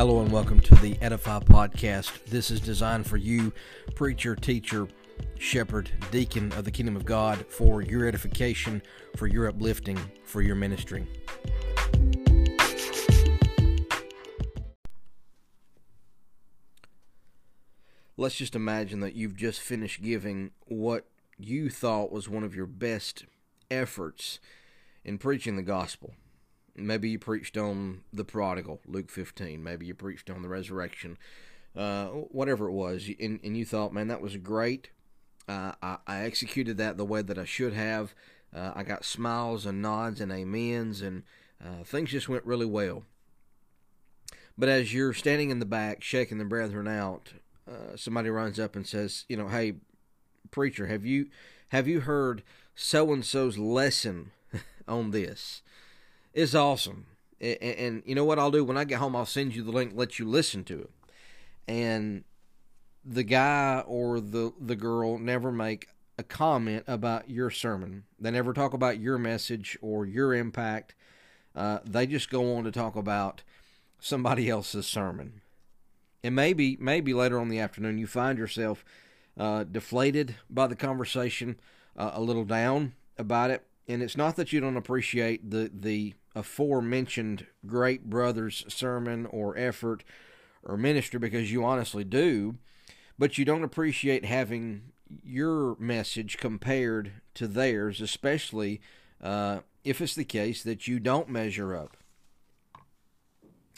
Hello and welcome to the Edify Podcast. This is designed for you, preacher, teacher, shepherd, deacon of the kingdom of God, for your edification, for your uplifting, for your ministry. Let's just imagine that you've just finished giving what you thought was one of your best efforts in preaching the gospel. Maybe you preached on the prodigal, Luke 15. Maybe you preached on the resurrection, whatever it was. And you thought, man, that was great. I executed that the way that I should have. I got smiles and nods and amens, and things just went really well. But as you're standing in the back, shaking the brethren out, somebody runs up and says, you know, hey, preacher, have you heard so-and-so's lesson on this? It's awesome. And you know what I'll do? When I get home, I'll send you the link, let you listen to it. And the guy or the girl never make a comment about your sermon. They never talk about your message or your impact. They just go on to talk about somebody else's sermon. And maybe later on in the afternoon, you find yourself deflated by the conversation, a little down about it. And it's not that you don't appreciate the aforementioned great brother's sermon or effort or ministry, because you honestly do, but you don't appreciate having your message compared to theirs, especially if it's the case that you don't measure up.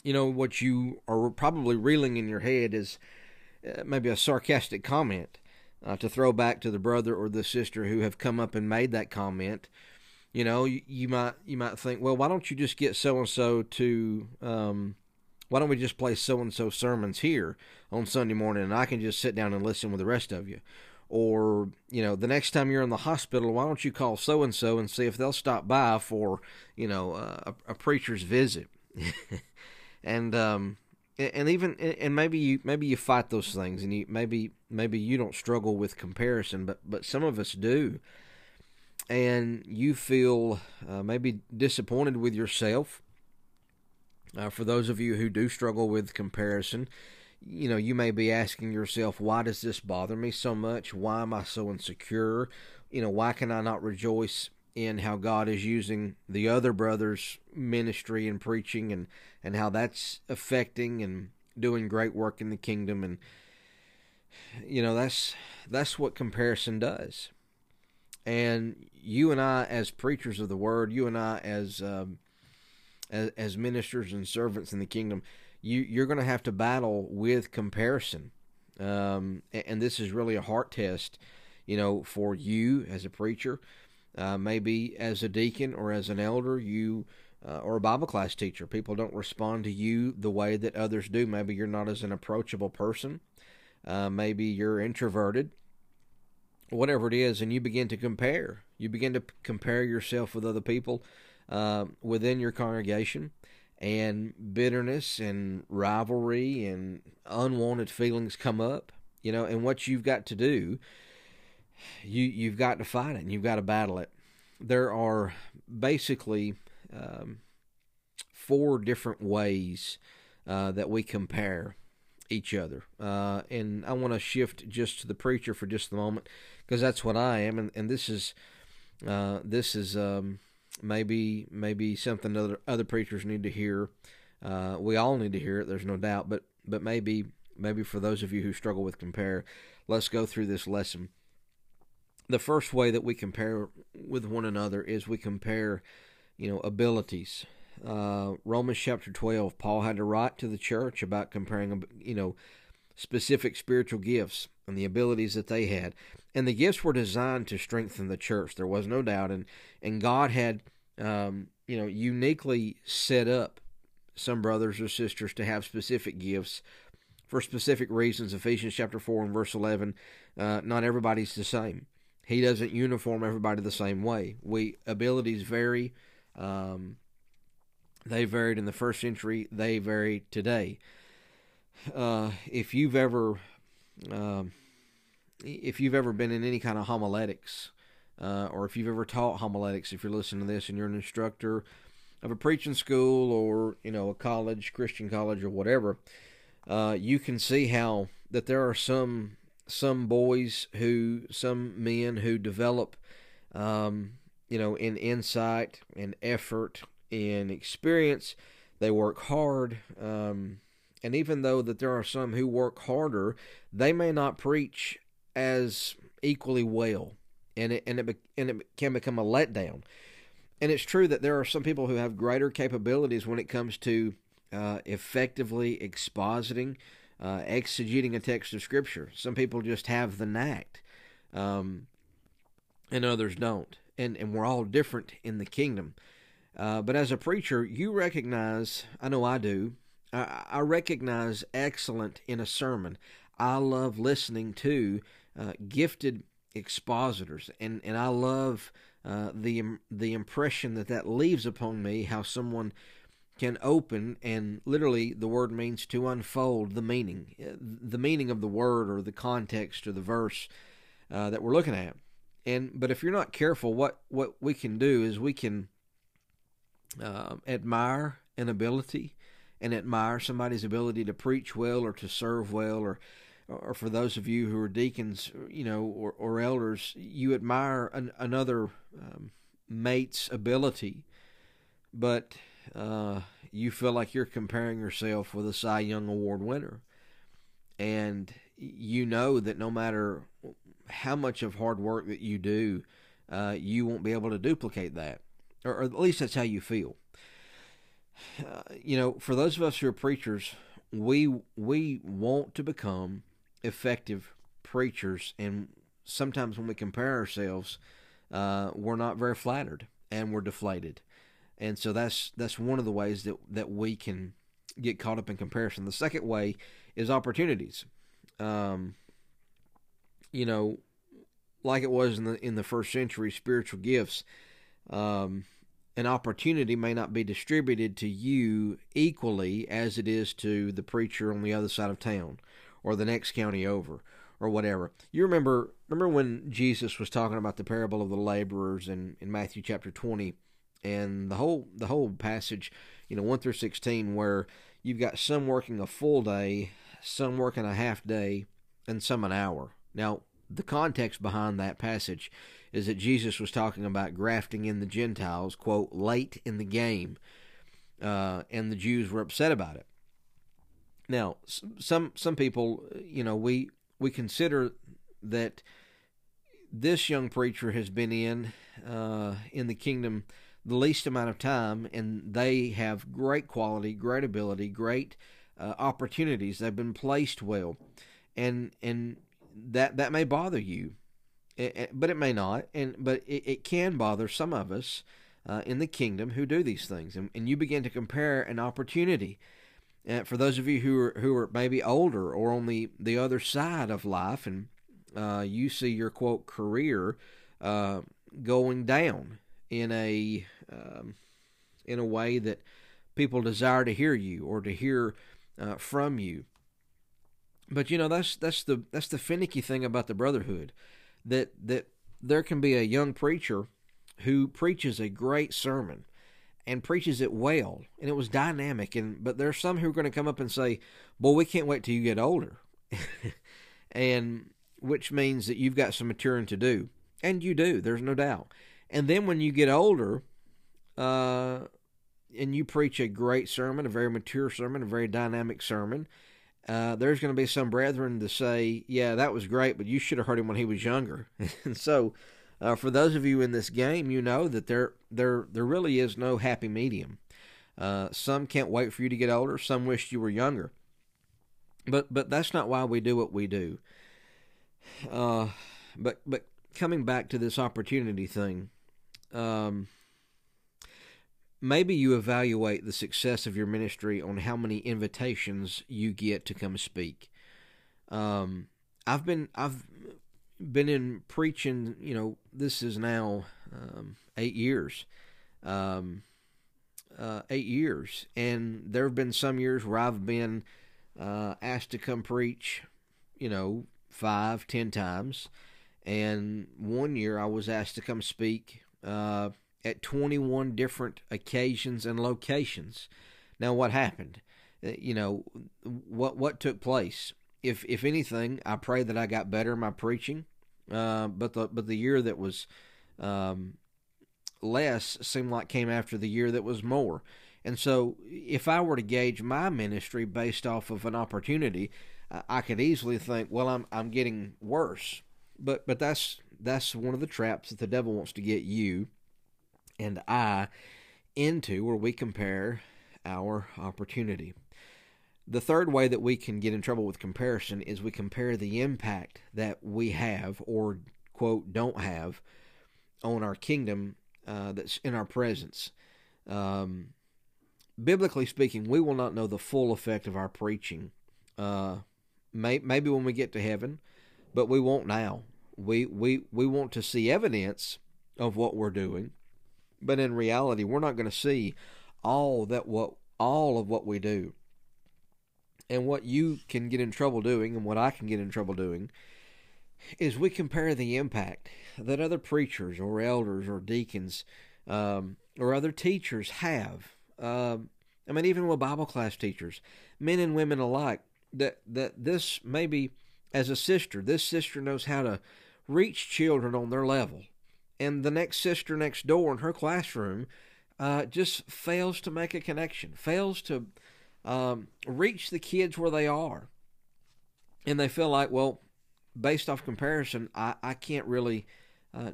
You know, what you are probably reeling in your head is maybe a sarcastic comment to throw back to the brother or the sister who have come up and made that comment. You know, you might think, well, why don't you just get so-and-so to, why don't we just play so-and-so sermons here on Sunday morning, and I can just sit down and listen with the rest of you? Or, you know, the next time you're in the hospital, why don't you call so-and-so and see if they'll stop by for, you know, a preacher's visit? And maybe you fight those things, and maybe you don't struggle with comparison, but some of us do. And you feel maybe disappointed with yourself. For those of you who do struggle with comparison, you know, you may be asking yourself, why does this bother me so much? Why am I so insecure? You know, why can I not rejoice in how God is using the other brother's ministry and preaching, and how that's affecting and doing great work in the kingdom? And, you know, that's what comparison does. And you and I, as preachers of the word, you and I, as ministers and servants in the kingdom, you're going to have to battle with comparison. And this is really a heart test, you know, for you as a preacher, maybe as a deacon or as an elder, or a Bible class teacher. People don't respond to you the way that others do. Maybe you're not as an approachable person. Maybe you're introverted. Whatever it is, and you begin to compare. You begin to compare yourself with other people within your congregation, and bitterness and rivalry and unwanted feelings come up. You know, and what you've got to do, you've got to fight it, and you've got to battle it. There are basically four different ways that we compare each other. And I want to shift just to the preacher for just the moment, because that's what I am. And this is maybe something other preachers need to hear. We all need to hear it. There's no doubt, but maybe for those of you who struggle with compare, let's go through this lesson. The first way that we compare with one another is we compare, you know, abilities. Romans chapter 12, Paul had to write to the church about comparing, you know, specific spiritual gifts and the abilities that they had. And the gifts were designed to strengthen the church. There was no doubt. And God had, you know, uniquely set up some brothers or sisters to have specific gifts for specific reasons. Ephesians chapter 4 and verse 11, not everybody's the same. He doesn't uniform everybody the same way. Abilities vary. They varied in the first century. They vary today. If you've ever, been in any kind of homiletics, or if you've ever taught homiletics, if you're listening to this and you're an instructor, of a preaching school or, you know, a college, Christian college or whatever, you can see how that there are some men who develop, you know, in insight and effort and experience. They work hard. And even though that there are some who work harder, they may not preach as equally well. And it can become a letdown. And it's true that there are some people who have greater capabilities when it comes to effectively expositing, exegeting a text of Scripture. Some people just have the knack, and others don't. And we're all different in the kingdom. But as a preacher, you recognize, I know I do, I recognize excellent in a sermon. I love listening to gifted expositors, and I love the impression that leaves upon me, how someone can open, and literally the word means to unfold the meaning of the word or the context or the verse that we're looking at. But if you're not careful, what we can do is we can admire an ability and admire somebody's ability to preach well or to serve well, or for those of you who are deacons, you know, or elders, you admire another mate's ability, but you feel like you're comparing yourself with a Cy Young Award winner. And you know that no matter how much of hard work that you do, you won't be able to duplicate that, or at least that's how you feel. You know, for those of us who are preachers, we want to become effective preachers, and sometimes when we compare ourselves, we're not very flattered and we're deflated, and so that's one of the ways that we can get caught up in comparison. The second way is opportunities, you know, like it was in the first century, spiritual gifts. An opportunity may not be distributed to you equally as it is to the preacher on the other side of town or the next county over or whatever. You remember when Jesus was talking about the parable of the laborers in Matthew chapter 20, and the whole passage, you know, 1 through 16, where you've got some working a full day, some working a half day, and some an hour. Now, the context behind that passage is that Jesus was talking about grafting in the Gentiles, quote, late in the game, and the Jews were upset about it. Now, some people, you know, we consider that this young preacher has been in the kingdom the least amount of time, and they have great quality, great ability, great opportunities. They've been placed well, and that may bother you. But it may not, but it can bother some of us in the kingdom who do these things, and you begin to compare an opportunity. For those of you who are maybe older or on the other side of life, and you see your quote career going down in a way that people desire to hear you or to hear from you, but you know that's the finicky thing about the brotherhood. That there can be a young preacher who preaches a great sermon and preaches it well, and it was dynamic, but there are some who are going to come up and say, boy, we can't wait till you get older, and which means that you've got some maturing to do, and you do, there's no doubt. And then when you get older, and you preach a great sermon, a very mature sermon, a very dynamic sermon, there's going to be some brethren to say, yeah, that was great, but you should have heard him when he was younger. And so for those of you in this game, you know that there really is no happy medium. Some can't wait for you to get older. Some wish you were younger. But that's not why we do what we do. But coming back to this opportunity thing, maybe you evaluate the success of your ministry on how many invitations you get to come speak. I've been in preaching, you know, this is now 8 years. 8 years, and there have been some years where I've been asked to come preach, you know, 5, 10 times, and one year I was asked to come speak at 21 different occasions and locations. Now, what happened? You know, what took place? If anything, I pray that I got better in my preaching. But the year that was less seemed like came after the year that was more. And so if I were to gauge my ministry based off of an opportunity, I could easily think, well, I'm getting worse. But that's one of the traps that the devil wants to get you and I into, where we compare our opportunity. The third way that we can get in trouble with comparison is we compare the impact that we have, or, quote, don't have, on our kingdom that's in our presence. Biblically speaking, we will not know the full effect of our preaching. Maybe when we get to heaven, but we won't now. We want to see evidence of what we're doing, but in reality, we're not going to see all of what we do. And what you can get in trouble doing, and what I can get in trouble doing, is we compare the impact that other preachers or elders or deacons or other teachers have. Even with Bible class teachers, men and women alike, that this maybe as a sister, this sister knows how to reach children on their level, and the next sister next door in her classroom just fails to make a connection, fails to reach the kids where they are. And they feel like, well, based off comparison, I can't really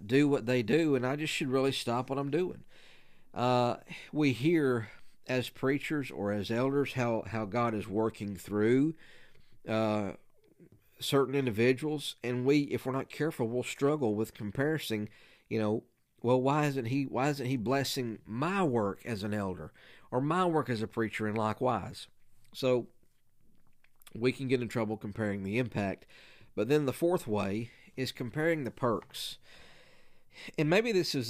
do what they do, and I just should really stop what I'm doing. We hear as preachers or as elders how God is working through certain individuals, and we, if we're not careful, we'll struggle with comparing, you know, well, why isn't he blessing my work as an elder or my work as a preacher, and likewise? So we can get in trouble comparing the impact. But then the fourth way is comparing the perks. And maybe this is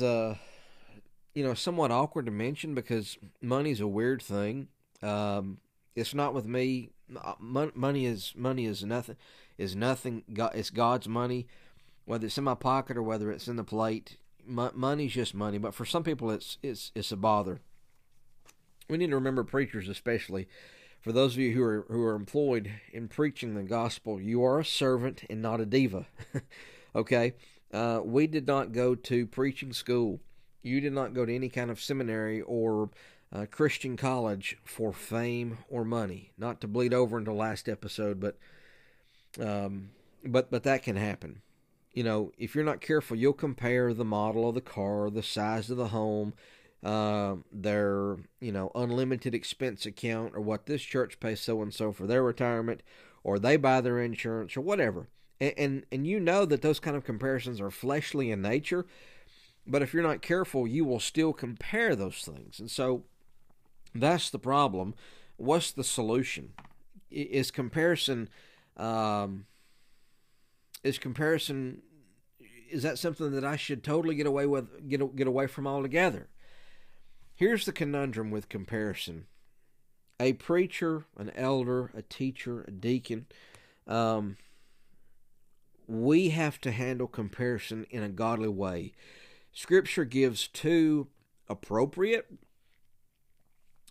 somewhat awkward to mention, because money's a weird thing. It's not with me. Money is nothing. It's God's money, whether it's in my pocket or whether it's in the plate. Money's just money, but for some people it's a bother. We need to remember, preachers especially, for those of you who are employed in preaching the gospel, you are a servant and not a diva. Okay? We did not go to preaching school. You did not go to any kind of seminary or Christian college for fame or money. Not to bleed over into last episode, but that can happen. You know, if you're not careful, you'll compare the model of the car, the size of the home, their, you know, unlimited expense account, or what this church pays so-and-so for their retirement, or they buy their insurance, or whatever. And you know that those kind of comparisons are fleshly in nature, but if you're not careful, you will still compare those things. And so that's the problem. What's the solution? Is that something that I should totally get away with, get away from altogether? Here's the conundrum with comparison. A preacher, an elder, a teacher, a deacon, we have to handle comparison in a godly way. Scripture gives two appropriate,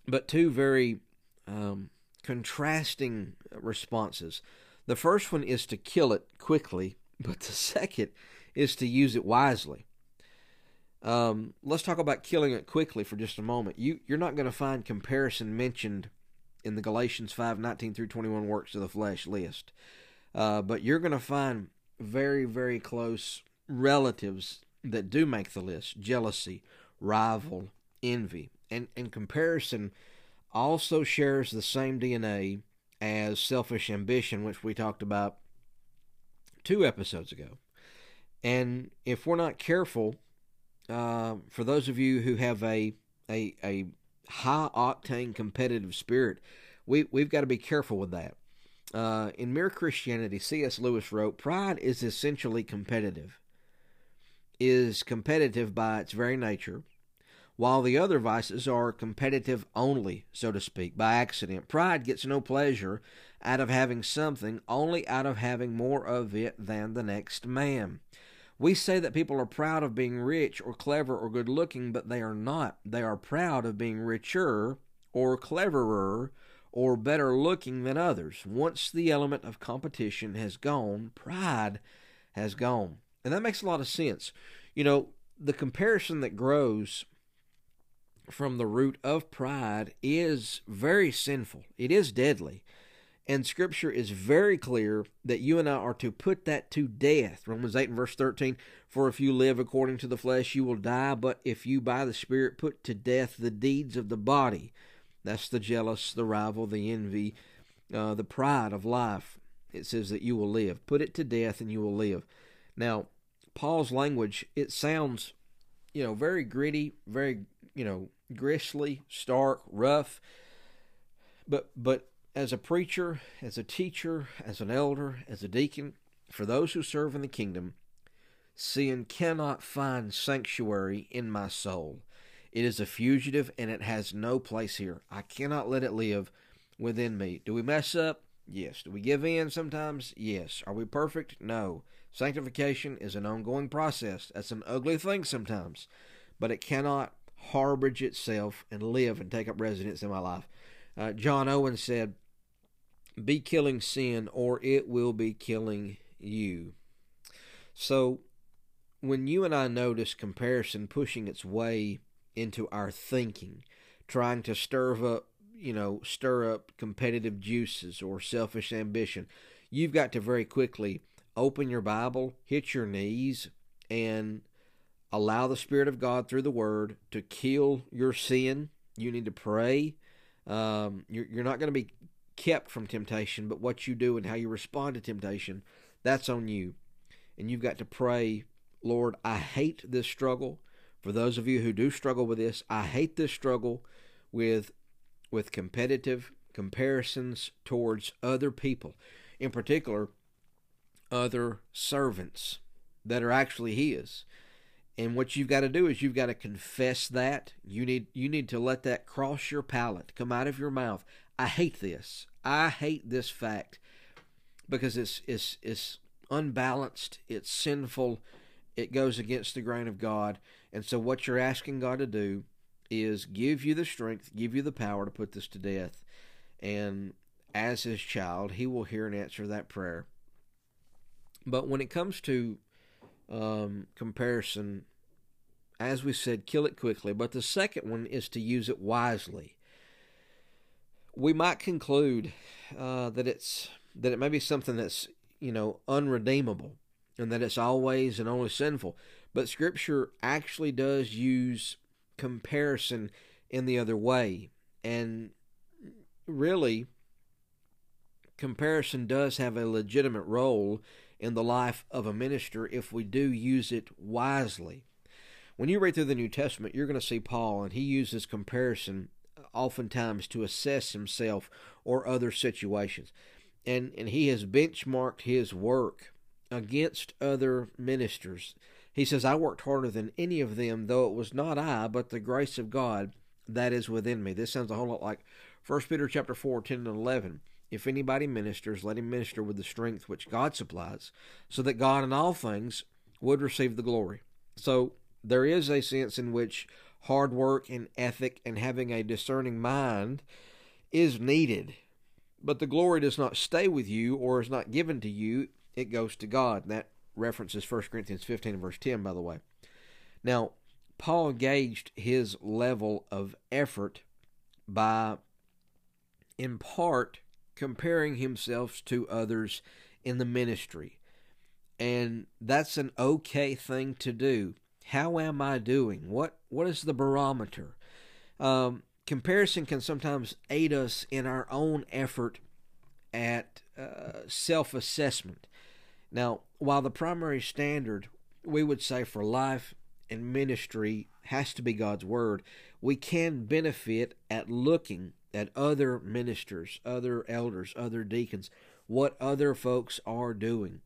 but two very contrasting responses. The first one is to kill it quickly, but the second is to use it wisely. Let's talk about killing it quickly for just a moment. You're not going to find comparison mentioned in the Galatians 5:19 through 21 works of the flesh list. But you're going to find very, very close relatives that do make the list: jealousy, rival, envy. And comparison also shares the same DNA as selfish ambition, which we talked about 2 episodes ago. And if we're not careful, for those of you who have a high-octane competitive spirit, we've got to be careful with that. In Mere Christianity, C.S. Lewis wrote, "Pride is essentially competitive, is competitive by its very nature, while the other vices are competitive only, so to speak, by accident. Pride gets no pleasure out of having something, only out of having more of it than the next man. We say that people are proud of being rich or clever or good-looking, but they are not. They are proud of being richer or cleverer or better-looking than others. Once the element of competition has gone, pride has gone. And that makes a lot of sense. You know, the comparison that grows from the root of pride is very sinful. It is deadly. And Scripture is very clear that you and I are to put that to death. Romans 8 and verse 13, for if you live according to the flesh, you will die. But if you by the Spirit put to death the deeds of the body, that's the jealous, the rival, the envy, the pride of life. It says that you will live. Put it to death and you will live. Now, Paul's language, it sounds, you know, very gritty, very, you know, grisly, stark, rough. But as a preacher, as a teacher, as an elder, as a deacon, for those who serve in the kingdom, sin cannot find sanctuary in my soul. It is a fugitive and it has no place here. I cannot let it live within me. Do we mess up? Yes. Do we give in sometimes? Yes. Are we perfect? No. Sanctification is an ongoing process. That's an ugly thing sometimes, but it cannot harbor itself and live and take up residence in my life. John Owen said, be killing sin or it will be killing you. So when you and I notice comparison pushing its way into our thinking, trying to stir up competitive juices or selfish ambition, you've got to very quickly open your Bible, hit your knees, and allow the Spirit of God through the Word to kill your sin. You need to pray. You're not going to be kept from temptation, but what you do and how you respond to temptation, that's on you. And you've got to pray, Lord, I hate this struggle. For those of you who do struggle with this, I hate this struggle with competitive comparisons towards other people, in particular, other servants that are actually His. And what you've got to do is you've got to confess that. You need to let that cross your palate, come out of your mouth. I hate this. I hate this fact because it's unbalanced. It's sinful. It goes against the grain of God. And so what you're asking God to do is give you the strength, give you the power to put this to death. And as His child, He will hear and answer that prayer. But when it comes to comparison, as we said, kill it quickly. But the second one is to use it wisely. We might conclude that it may be something that's, you know, unredeemable and that it's always and only sinful. But Scripture actually does use comparison in the other way. And really, comparison does have a legitimate role in the life of a minister if we do use it wisely. When you read through the New Testament, you're going to see Paul, and he uses comparison oftentimes to assess himself or other situations. And he has benchmarked his work against other ministers. He says, I worked harder than any of them, though it was not I, but the grace of God that is within me. This sounds a whole lot like 1 Peter chapter 4, 10 and 11. If anybody ministers, let him minister with the strength which God supplies, so that God in all things would receive the glory. So there is a sense in which hard work and ethic and having a discerning mind is needed. But the glory does not stay with you or is not given to you. It goes to God. And that references 1 Corinthians 15 and verse 10, by the way. Now, Paul gauged his level of effort by, in part, comparing himself to others in the ministry. And that's an okay thing to do. How am I doing? What is the barometer? Comparison can sometimes aid us in our own effort at self-assessment. Now, while the primary standard, we would say, for life and ministry has to be God's Word, we can benefit at looking at other ministers, other elders, other deacons, what other folks are doing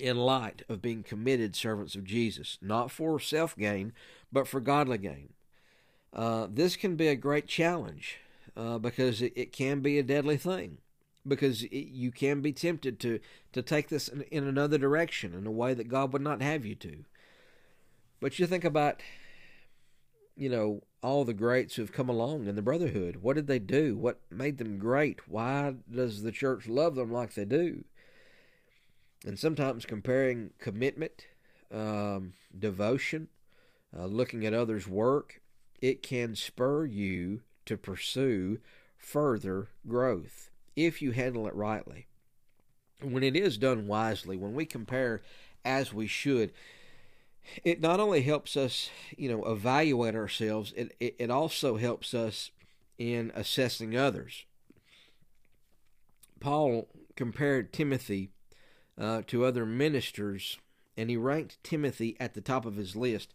in light of being committed servants of Jesus, not for self-gain, but for godly gain. This can be a great challenge because it can be a deadly thing. because you can be tempted to take this in another direction, in a way that God would not have you to. But you think about, you know, all the greats who've come along in the brotherhood. What did they do? What made them great? Why does the church love them like they do? And sometimes comparing commitment, devotion, looking at others' work, it can spur you to pursue further growth if you handle it rightly. When it is done wisely, when we compare as we should, it not only helps us, you know, evaluate ourselves, it also helps us in assessing others. Paul compared Timothy to other ministers, and he ranked Timothy at the top of his list.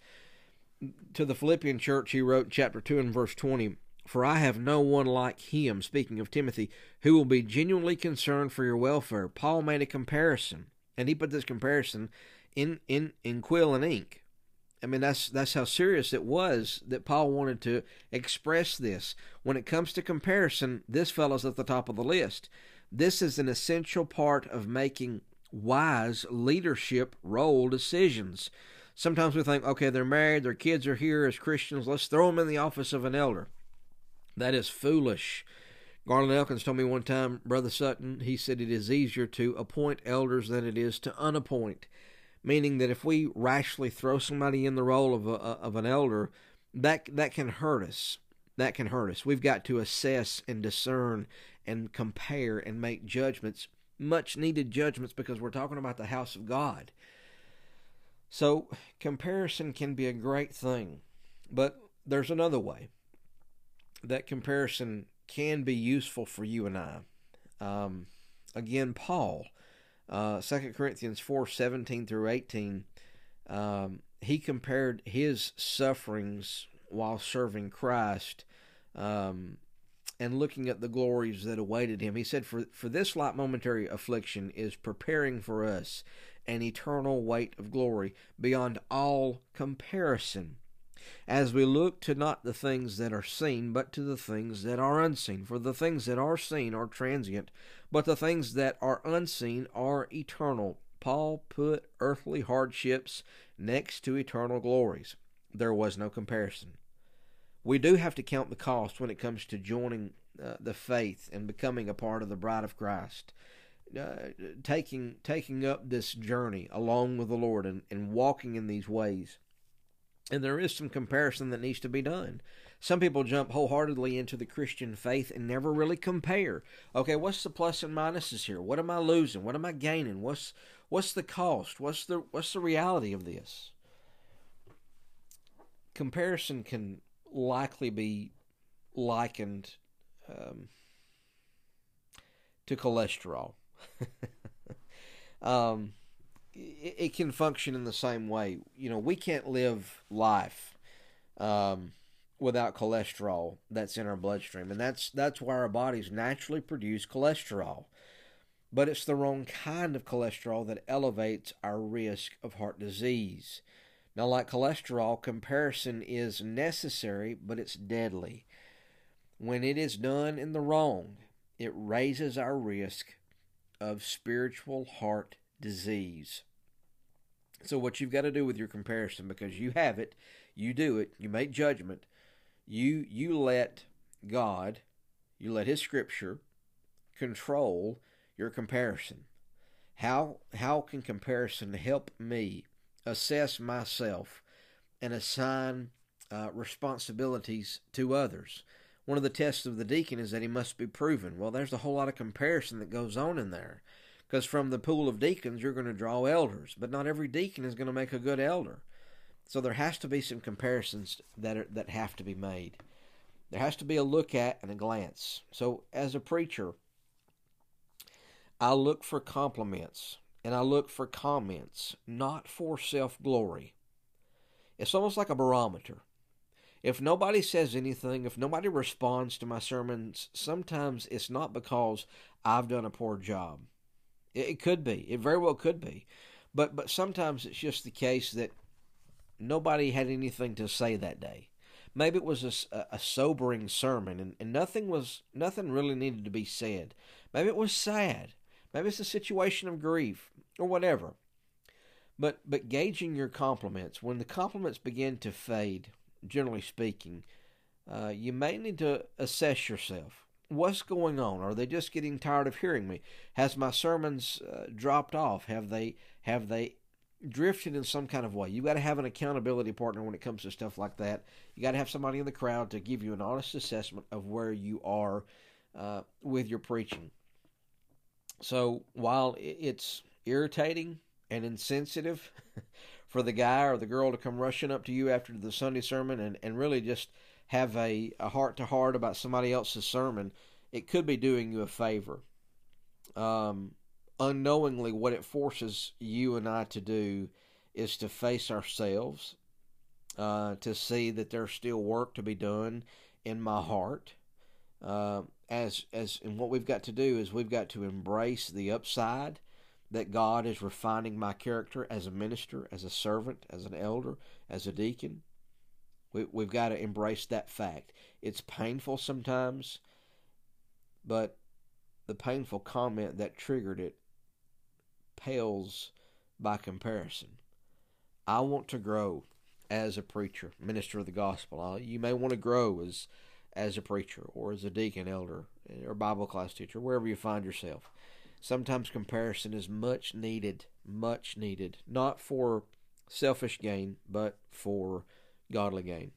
To the Philippian church, he wrote, chapter 2 and verse 20, "For I have no one like him," speaking of Timothy, "who will be genuinely concerned for your welfare." Paul made a comparison, and he put this comparison in quill and ink. I mean, that's how serious it was that Paul wanted to express this. When it comes to comparison, this fellow's at the top of the list. This is an essential part of making wise leadership role decisions. Sometimes we think, okay, they're married, their kids are here as Christians, let's throw them in the office of an elder. That is foolish. Garland Elkins told me one time, Brother Sutton, he said it is easier to appoint elders than it is to unappoint, meaning that if we rashly throw somebody in the role of an elder, that can hurt us. That can hurt us. We've got to assess and discern and compare and make judgments, much needed judgments, because we're talking about the house of God. So comparison can be a great thing, but there's another way that comparison can be useful for you and I. Again, Paul, 2 Corinthians 4:17 through 18, he compared his sufferings while serving Christ and looking at the glories that awaited him. He said, for this light momentary affliction is preparing for us an eternal weight of glory beyond all comparison, as we look to not the things that are seen, but to the things that are unseen. For the things that are seen are transient, but the things that are unseen are eternal. Paul put earthly hardships next to eternal glories. There was no comparison. We do have to count the cost when it comes to joining the faith and becoming a part of the bride of Christ. Taking up this journey along with the Lord and walking in these ways. And there is some comparison that needs to be done. Some people jump wholeheartedly into the Christian faith and never really compare. Okay, what's the plus and minuses here? What am I losing? What am I gaining? What's the cost? What's the reality of this? Comparison can likely be likened to cholesterol. It can function in the same way. You know, we can't live life without cholesterol that's in our bloodstream, and that's why our bodies naturally produce cholesterol. But it's the wrong kind of cholesterol that elevates our risk of heart disease. Now, like cholesterol, comparison is necessary, but it's deadly. When it is done in the wrong, it raises our risk of spiritual heart disease. So what you've got to do with your comparison, because you have it, you do it, you make judgment, you let God, you let His Scripture control your comparison. How can comparison help me assess myself and assign responsibilities to others? One of the tests of the deacon is that he must be proven. Well, there's a whole lot of comparison that goes on in there, because from the pool of deacons, you're going to draw elders, but not every deacon is going to make a good elder. So there has to be some comparisons that have to be made. There has to be a look at and a glance. So as a preacher, I look for compliments and I look for comments, not for self-glory. It's almost like a barometer. If nobody says anything, if nobody responds to my sermons, sometimes it's not because I've done a poor job. It could be. It very well could be. But sometimes it's just the case that nobody had anything to say that day. Maybe it was a sobering sermon, and nothing really needed to be said. Maybe it was sad. Maybe it's a situation of grief or whatever. But gauging your compliments, when the compliments begin to fade, generally speaking, you may need to assess yourself. What's going on? Are they just getting tired of hearing me? Has my sermons dropped off? Have they drifted in some kind of way? You've got to have an accountability partner when it comes to stuff like that. You got to have somebody in the crowd to give you an honest assessment of where you are with your preaching. So while it's irritating and insensitive for the guy or the girl to come rushing up to you after the Sunday sermon and really just have a heart-to-heart about somebody else's sermon, it could be doing you a favor. Unknowingly, what it forces you and I to do is to face ourselves, to see that there's still work to be done in my heart. And what we've got to do is we've got to embrace the upside that God is refining my character as a minister, as a servant, as an elder, as a deacon. We've got to embrace that fact. It's painful sometimes, but the painful comment that triggered it pales by comparison. I want to grow as a preacher, minister of the gospel. You may want to grow as a preacher or as a deacon, elder, or Bible class teacher, wherever you find yourself. Sometimes comparison is much needed, not for selfish gain, but for godly gain.